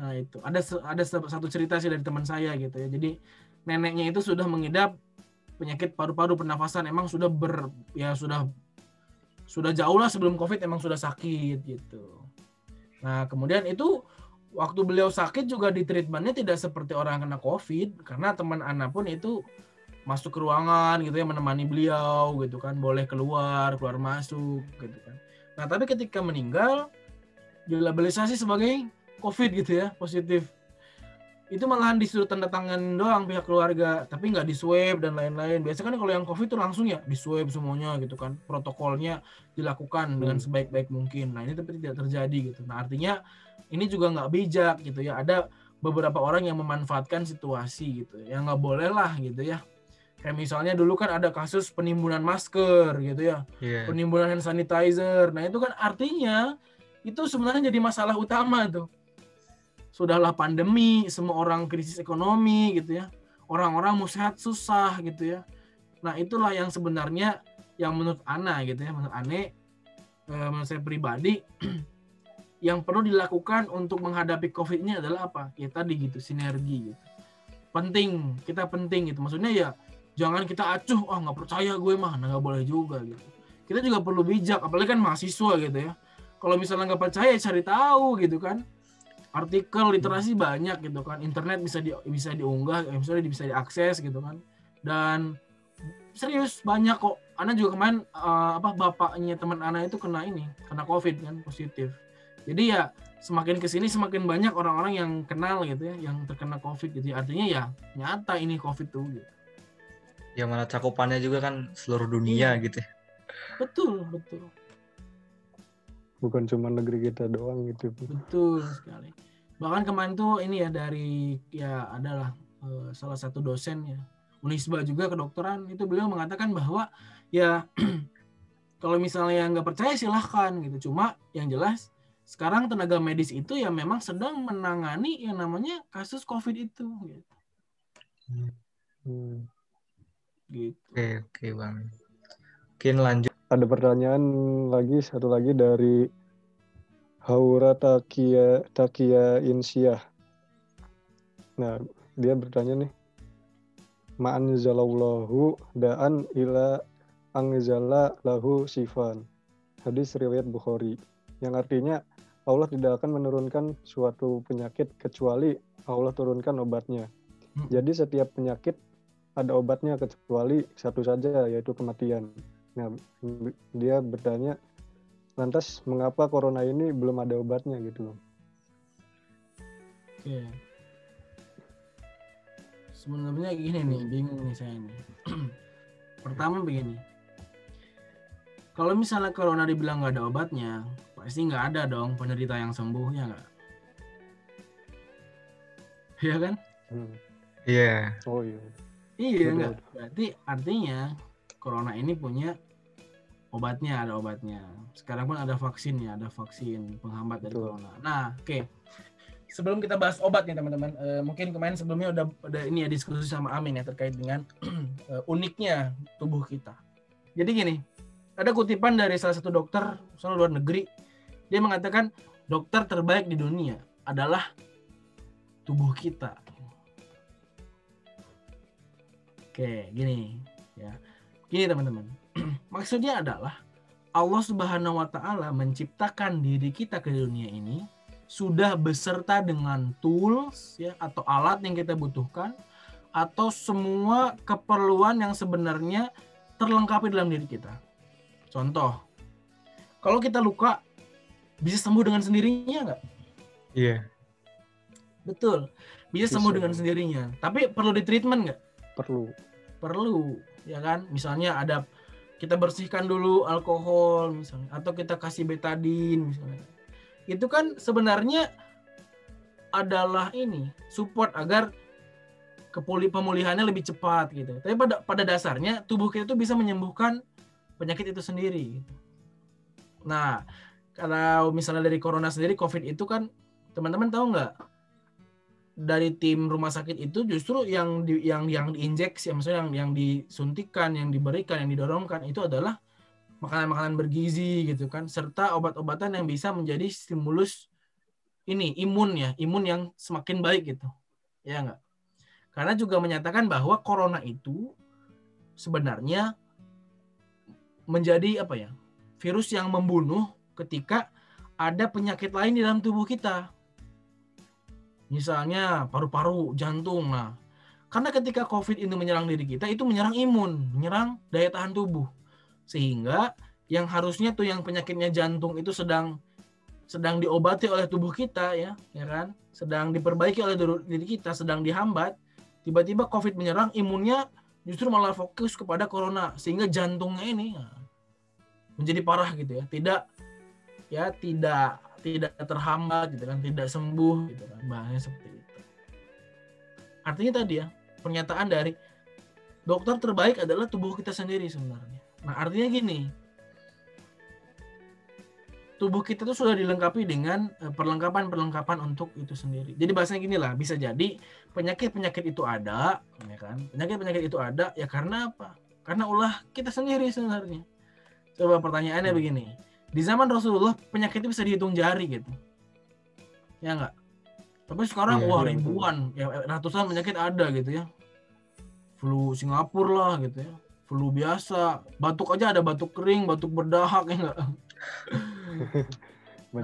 Nah itu ada satu cerita sih dari teman saya gitu ya, jadi neneknya itu sudah mengidap penyakit paru-paru pernafasan, emang sudah sudah jauh lah sebelum COVID, emang sudah sakit gitu. Nah kemudian itu waktu beliau sakit juga di treatmentnya tidak seperti orang kena COVID, karena teman Ana pun itu masuk ke ruangan gitu ya, menemani beliau gitu kan, boleh keluar masuk gitu kan. Nah tapi ketika meninggal dilabalisasi sebagai COVID gitu ya, positif. Itu malahan disuruh tanda tangan doang pihak keluarga, tapi nggak di swab dan lain-lain. Biasanya kan kalau yang COVID itu langsung ya di swab semuanya gitu kan, protokolnya dilakukan dengan sebaik-baik mungkin. Nah ini tapi tidak terjadi gitu. Nah artinya ini juga nggak bijak gitu ya, ada beberapa orang yang memanfaatkan situasi gitu ya, nggak boleh lah gitu ya. Kayak misalnya dulu kan ada kasus penimbunan masker gitu ya, penimbunan hand sanitizer. Nah itu kan artinya itu sebenarnya jadi masalah utama tuh. Sudahlah pandemi, semua orang krisis ekonomi gitu ya. Orang-orang mau sehat susah gitu ya. Nah itulah yang sebenarnya yang menurut Ana gitu ya, menurut saya pribadi, yang perlu dilakukan untuk menghadapi COVID ini adalah apa? Ya tadi gitu, sinergi gitu. Penting, kita penting gitu. Maksudnya ya jangan kita acuh, oh nggak percaya gue mah, nah nggak boleh juga gitu. Kita juga perlu bijak, apalagi kan mahasiswa gitu ya. Kalau misalnya nggak percaya cari tahu gitu kan. Artikel literasi banyak gitu kan, internet bisa diunggah, misalnya bisa diakses gitu kan. Dan serius banyak kok. Ana juga kemarin bapaknya teman Ana itu kena COVID kan, positif. Jadi ya semakin kesini semakin banyak orang-orang yang kenal gitu ya, yang terkena COVID gitu. Artinya ya nyata ini COVID tuh gitu. Yang mana cakupannya juga kan seluruh dunia gitu. Betul. Bukan cuma negeri kita doang gitu. Betul sekali. Bahkan kemarin tuh ini ya dari adalah salah satu dosen ya, Unisba juga kedokteran, itu beliau mengatakan bahwa ya kalau misalnya nggak percaya silahkan gitu. Cuma yang jelas sekarang tenaga medis itu ya memang sedang menangani yang namanya kasus COVID itu. Gitu. Gitu. Oke, Bang. Mungkin lanjut. ada pertanyaan lagi, satu lagi dari Haura Takia Insyah. Nah, dia bertanya nih, ma'anzalallahu da'an ila angzala lahu sifan. Hadis riwayat Bukhari. Yang artinya, Allah tidak akan menurunkan suatu penyakit kecuali Allah turunkan obatnya. Jadi setiap penyakit ada obatnya kecuali satu saja, yaitu kematian. Nah, dia bertanya, lantas mengapa corona ini belum ada obatnya gitu? Oke. Sebenarnya gini nih, bingung nih saya nih. Pertama begini, kalau misalnya corona dibilang nggak ada obatnya, pasti nggak ada dong penderita yang sembuh, ya nggak? Iya kan? Iya. Oh iya. Iya nggak? Berarti artinya corona ini punya obatnya, ada obatnya. Sekarang pun ada vaksin ya, ada vaksin penghambat dari corona. Nah, oke. Sebelum kita bahas obat nih teman-teman, mungkin kemarin sebelumnya udah ini ya diskusi sama Amin ya terkait dengan uniknya tubuh kita. Jadi gini, ada kutipan dari salah satu dokter luar negeri, dia mengatakan dokter terbaik di dunia adalah tubuh kita. Oke, gini ya. Gini teman-teman. Maksudnya adalah Allah Subhanahu wa taala menciptakan diri kita ke dunia ini sudah beserta dengan tools ya, atau alat yang kita butuhkan atau semua keperluan yang sebenarnya terlengkapi dalam diri kita. Contoh, kalau kita luka bisa sembuh dengan sendirinya nggak? Iya. Yeah. Betul. Bisa sembuh dengan sendirinya. Tapi perlu ditreatment nggak? Perlu. Ya kan? Misalnya ada kita bersihkan dulu alkohol misalnya, atau kita kasih betadine misalnya. Itu kan sebenarnya adalah ini support agar pemulihannya lebih cepat gitu. Tapi pada dasarnya tubuh kita tuh bisa menyembuhkan penyakit itu sendiri. Gitu. Nah, kalau misalnya dari corona sendiri, COVID itu kan teman-teman tahu nggak? Dari tim rumah sakit itu justru yang diinjeksi, maksudnya yang disuntikan, yang diberikan, yang didorongkan itu adalah makanan-makanan bergizi gitu kan, serta obat-obatan yang bisa menjadi stimulus ini imun yang semakin baik gitu, ya nggak? Karena juga menyatakan bahwa corona itu sebenarnya menjadi apa ya, virus yang membunuh ketika ada penyakit lain di dalam tubuh kita. Misalnya paru-paru, jantung. Nah, karena ketika COVID ini menyerang diri kita, itu menyerang imun, menyerang daya tahan tubuh. Sehingga yang harusnya tuh yang penyakitnya jantung itu sedang diobati oleh tubuh kita ya kan? Sedang diperbaiki oleh diri kita, sedang dihambat. Tiba-tiba COVID menyerang, imunnya justru malah fokus kepada corona, sehingga jantungnya ini menjadi parah gitu ya. Tidak terhambat gitu kan, tidak sembuh gitu kan, bahannya seperti itu. Artinya tadi ya, pernyataan dari dokter terbaik adalah tubuh kita sendiri sebenarnya. Nah, artinya gini, tubuh kita tuh sudah dilengkapi dengan perlengkapan-perlengkapan untuk itu sendiri. Jadi bahasanya gini lah, bisa jadi penyakit-penyakit itu ada, ya kan? Penyakit-penyakit itu ada ya karena apa? Karena ulah kita sendiri sebenarnya. Coba pertanyaannya begini. Di zaman Rasulullah penyakit itu bisa dihitung jari gitu, ya nggak? Tapi sekarang ribuan, ya ratusan penyakit ada gitu ya. Flu Singapura lah gitu ya, flu biasa, batuk aja ada batuk kering, batuk berdahak, ya nggak?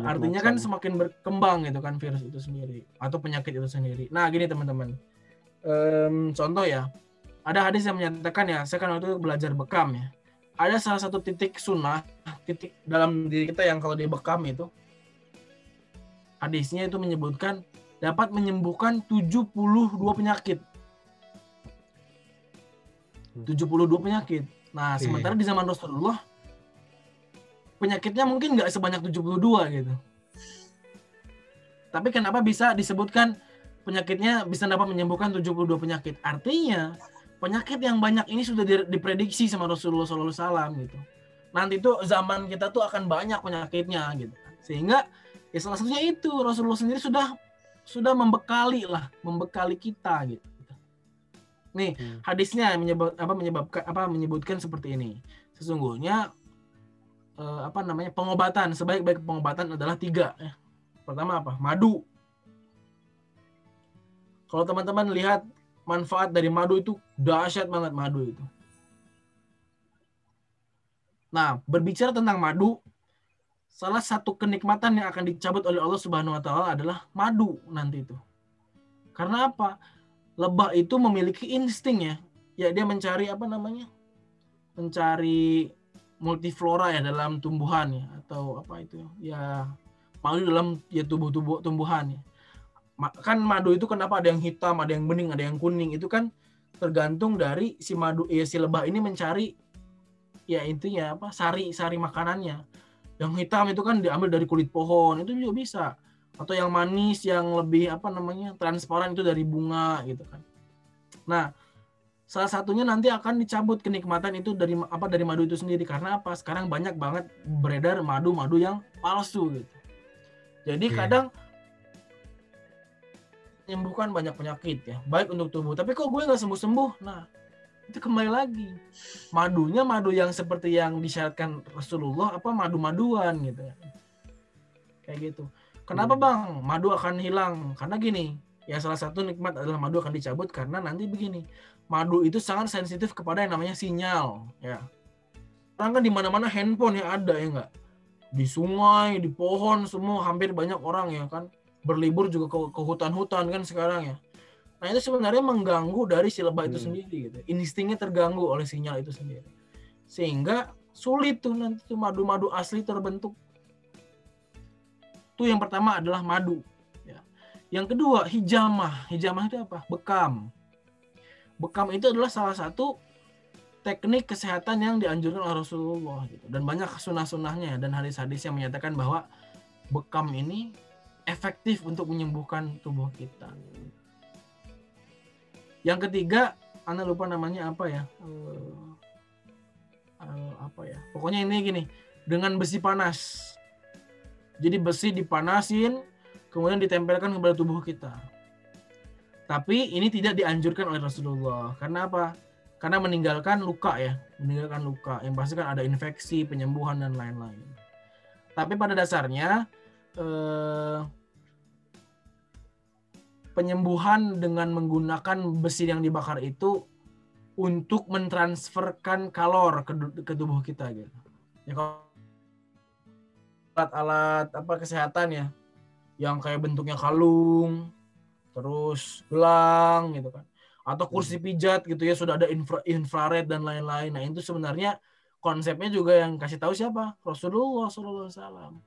Artinya kan semakin berkembang gitu kan virus itu sendiri atau penyakit itu sendiri. Nah gini teman-teman, contoh ya, ada hadis yang menyatakan ya, saya kan waktu itu belajar Bekam ya. Ada salah satu titik sunnah, titik dalam diri kita yang kalau di Bekam itu hadisnya itu menyebutkan dapat menyembuhkan 72 penyakit. 72 penyakit. Nah, sementara di zaman Rasulullah penyakitnya mungkin nggak sebanyak 72 gitu. Tapi kenapa bisa disebutkan penyakitnya bisa dapat menyembuhkan 72 penyakit? Artinya penyakit yang banyak ini sudah diprediksi sama Rasulullah SAW gitu. Nanti tuh zaman kita tuh akan banyak penyakitnya gitu. Sehingga ya salah satunya itu Rasulullah sendiri sudah membekali kita gitu. Nih hadisnya menyebutkan seperti ini. Sesungguhnya pengobatan, sebaik-baik pengobatan adalah 3. Pertama apa? Madu. Kalau teman-teman lihat manfaat dari madu itu dahsyat banget madu itu. Nah, berbicara tentang madu, salah satu kenikmatan yang akan dicabut oleh Allah Subhanahu wa taala adalah madu nanti itu. Karena apa? Lebah itu memiliki insting ya. Ya dia mencari mencari multiflora dalam tumbuhan paling dalam tubuh-tubuh tumbuhan ya. Kan madu itu kenapa ada yang hitam, ada yang bening, ada yang kuning, itu kan tergantung dari si lebah ini mencari sari-sari makanannya. Yang hitam itu kan diambil dari kulit pohon, itu juga bisa. Atau yang manis, yang lebih transparan itu dari bunga gitu kan. Nah, salah satunya nanti akan dicabut kenikmatan itu dari madu itu sendiri. Karena apa? Sekarang banyak banget beredar madu-madu yang palsu gitu. Jadi kadang menyembuhkan banyak penyakit ya, baik untuk tubuh. Tapi kok gue nggak sembuh-sembuh? Nah, itu kembali lagi. Madunya madu yang seperti yang disyaratkan Rasulullah, madu-maduan gitu ya. Kayak gitu. Kenapa bang? Madu akan hilang. Karena gini, ya salah satu nikmat adalah madu akan dicabut karena nanti begini. Madu itu sangat sensitif kepada yang namanya sinyal ya. Orang kan di mana-mana handphone ya ada ya enggak? Di sungai, di pohon semua hampir banyak orang ya kan. Berlibur juga ke hutan-hutan kan sekarang ya. Nah, itu sebenarnya mengganggu dari si lebah itu sendiri gitu. Instingnya terganggu oleh sinyal itu sendiri. Sehingga sulit tuh nanti tuh madu-madu asli terbentuk. Itu yang pertama adalah madu ya. Yang kedua, hijamah. Hijamah itu apa? Bekam. Bekam itu adalah salah satu teknik kesehatan yang dianjurkan oleh Rasulullah gitu. Dan banyak sunah-sunahnya dan hadis-hadis yang menyatakan bahwa bekam ini efektif untuk menyembuhkan tubuh kita. Yang ketiga, Ana lupa namanya pokoknya ini gini, dengan besi panas. Jadi besi dipanasin, kemudian ditempelkan kepada tubuh kita. Tapi ini tidak dianjurkan oleh Rasulullah. Karena apa? Karena meninggalkan luka ya. Meninggalkan luka. Yang pasti kan ada infeksi, penyembuhan, dan lain-lain. Tapi pada dasarnya, penyembuhan dengan menggunakan besi yang dibakar itu untuk mentransferkan kalor ke tubuh kita. Gitu. Ya, alat-alat kesehatan ya. Yang kayak bentuknya kalung, terus gelang gitu kan, atau kursi pijat gitu ya, sudah ada infrared dan lain-lain. Nah itu sebenarnya konsepnya juga yang kasih tahu siapa? Rasulullah SAW.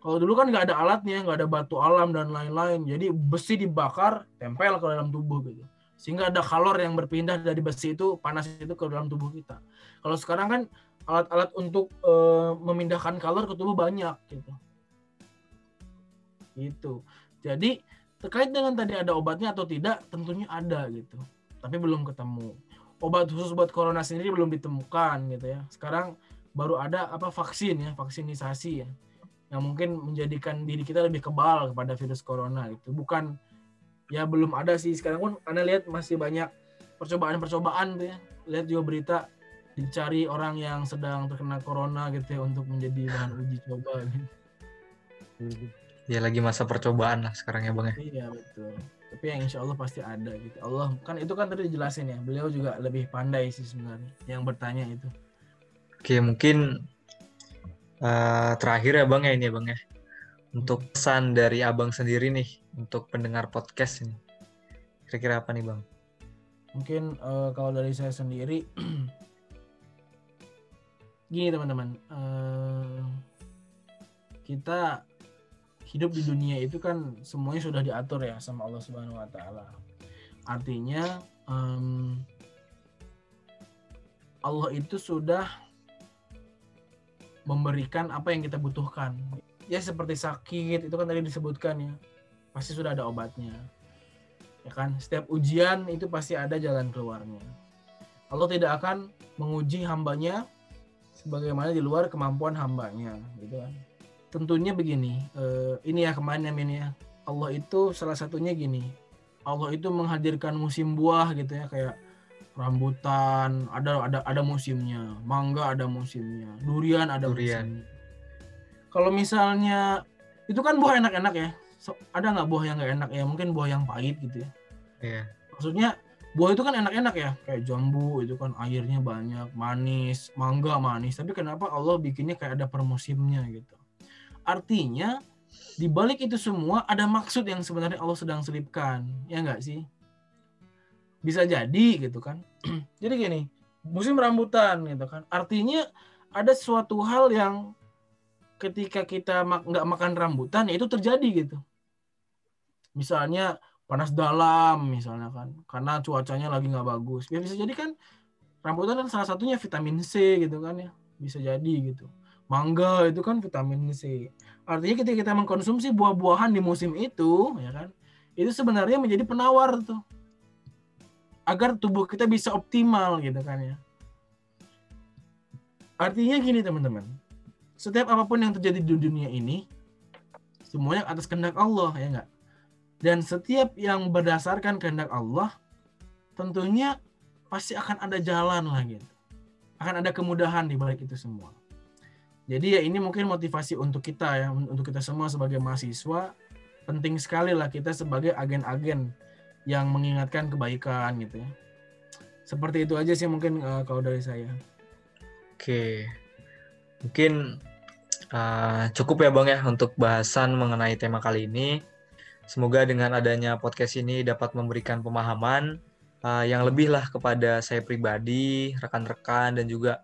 Kalau dulu kan nggak ada alatnya, nggak ada batu alam dan lain-lain, jadi besi dibakar tempel ke dalam tubuh gitu, sehingga ada kalor yang berpindah dari besi itu, panas itu, ke dalam tubuh kita. Kalau sekarang kan alat-alat untuk memindahkan kalor ke tubuh banyak gitu. Gitu. Jadi terkait dengan tadi ada obatnya atau tidak, tentunya ada gitu. Tapi belum ketemu. Obat khusus buat corona sendiri belum ditemukan gitu ya. Sekarang baru ada vaksin ya, vaksinisasi ya. Yang mungkin menjadikan diri kita lebih kebal kepada virus corona gitu. Bukan ya belum ada sih. Sekarang pun Anda lihat masih banyak percobaan-percobaan tuh ya. Lihat juga berita dicari orang yang sedang terkena corona gitu ya untuk menjadi bahan uji coba gitu. Ya lagi masa percobaan lah sekarang ya bang ya. Iya betul. Tapi yang insya Allah pasti ada gitu. Allah kan itu kan tadi dijelasin ya. Beliau juga lebih pandai sih sebenarnya yang bertanya itu. Oke mungkin terakhir ya bang ya ini. Untuk pesan dari abang sendiri nih untuk pendengar podcast ini. Kira-kira apa nih bang? Mungkin kalau dari saya sendiri, gini teman-teman, kita hidup di dunia itu kan semuanya sudah diatur ya sama Allah Subhanahu wa taala. Artinya Allah itu sudah memberikan apa yang kita butuhkan. Ya seperti sakit itu kan tadi disebutkan ya. Pasti sudah ada obatnya. Ya kan? Setiap ujian itu pasti ada jalan keluarnya. Allah tidak akan menguji hambanya sebagaimana di luar kemampuan hambanya gitu kan. Tentunya begini, ini ya kemarin Amin ya, Allah itu salah satunya gini, Allah itu menghadirkan musim buah gitu ya, kayak rambutan ada musimnya, mangga ada musimnya, durian ada musimnya. Kalau misalnya itu kan buah enak-enak ya, ada nggak buah yang nggak enak ya? Mungkin buah yang pahit gitu ya. Iya. Maksudnya buah itu kan enak-enak ya, kayak jambu itu kan airnya banyak, manis, mangga manis. Tapi kenapa Allah bikinnya kayak ada permusimnya gitu? Artinya di balik itu semua ada maksud yang sebenarnya Allah sedang selipkan, ya nggak sih? Bisa jadi gitu kan. Jadi gini, musim rambutan gitu kan. Artinya ada suatu hal yang ketika kita nggak makan rambutan ya itu terjadi gitu. Misalnya panas dalam misalnya kan, karena cuacanya lagi nggak bagus. Ya bisa jadi kan rambutan kan salah satunya vitamin C gitu kan ya. Bisa jadi gitu. Mangga itu kan vitamin C. Artinya ketika kita mengkonsumsi buah-buahan di musim itu ya kan, itu sebenarnya menjadi penawar tuh agar tubuh kita bisa optimal gitu kan ya. Artinya gini teman-teman, setiap apapun yang terjadi di dunia ini semuanya atas kehendak Allah, ya enggak? Dan setiap yang berdasarkan kehendak Allah, tentunya pasti akan ada jalan lah gitu. Akan ada kemudahan di balik itu semua. Jadi ya ini mungkin motivasi untuk kita ya, untuk kita semua sebagai mahasiswa, penting sekali lah kita sebagai agen-agen yang mengingatkan kebaikan gitu ya. Seperti itu aja sih mungkin kalau dari saya. Oke. Mungkin cukup ya Bang ya untuk bahasan mengenai tema kali ini. Semoga dengan adanya podcast ini dapat memberikan pemahaman yang lebih lah kepada saya pribadi, rekan-rekan, dan juga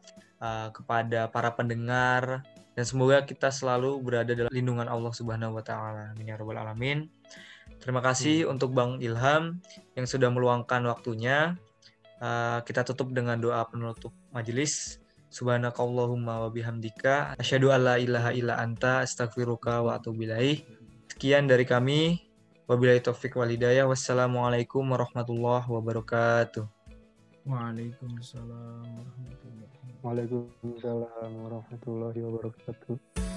kepada para pendengar. Dan semoga kita selalu berada dalam lindungan Allah Subhanahu wa Ta'ala. Amin ya Rabbal Alamin. Terima kasih untuk Bang Ilham yang sudah meluangkan waktunya. Kita tutup dengan doa penutup majelis. Subhanakallahumma wa bihamdika. Asyhadu an la ilaha illa anta astaghfiruka wa atubu ilaih. Sekian dari kami. Wabillahi taufiq wal hidayah. Wassalamualaikum warahmatullahi wabarakatuh. Waalaikumsalam warahmatullahi wabarakatuh.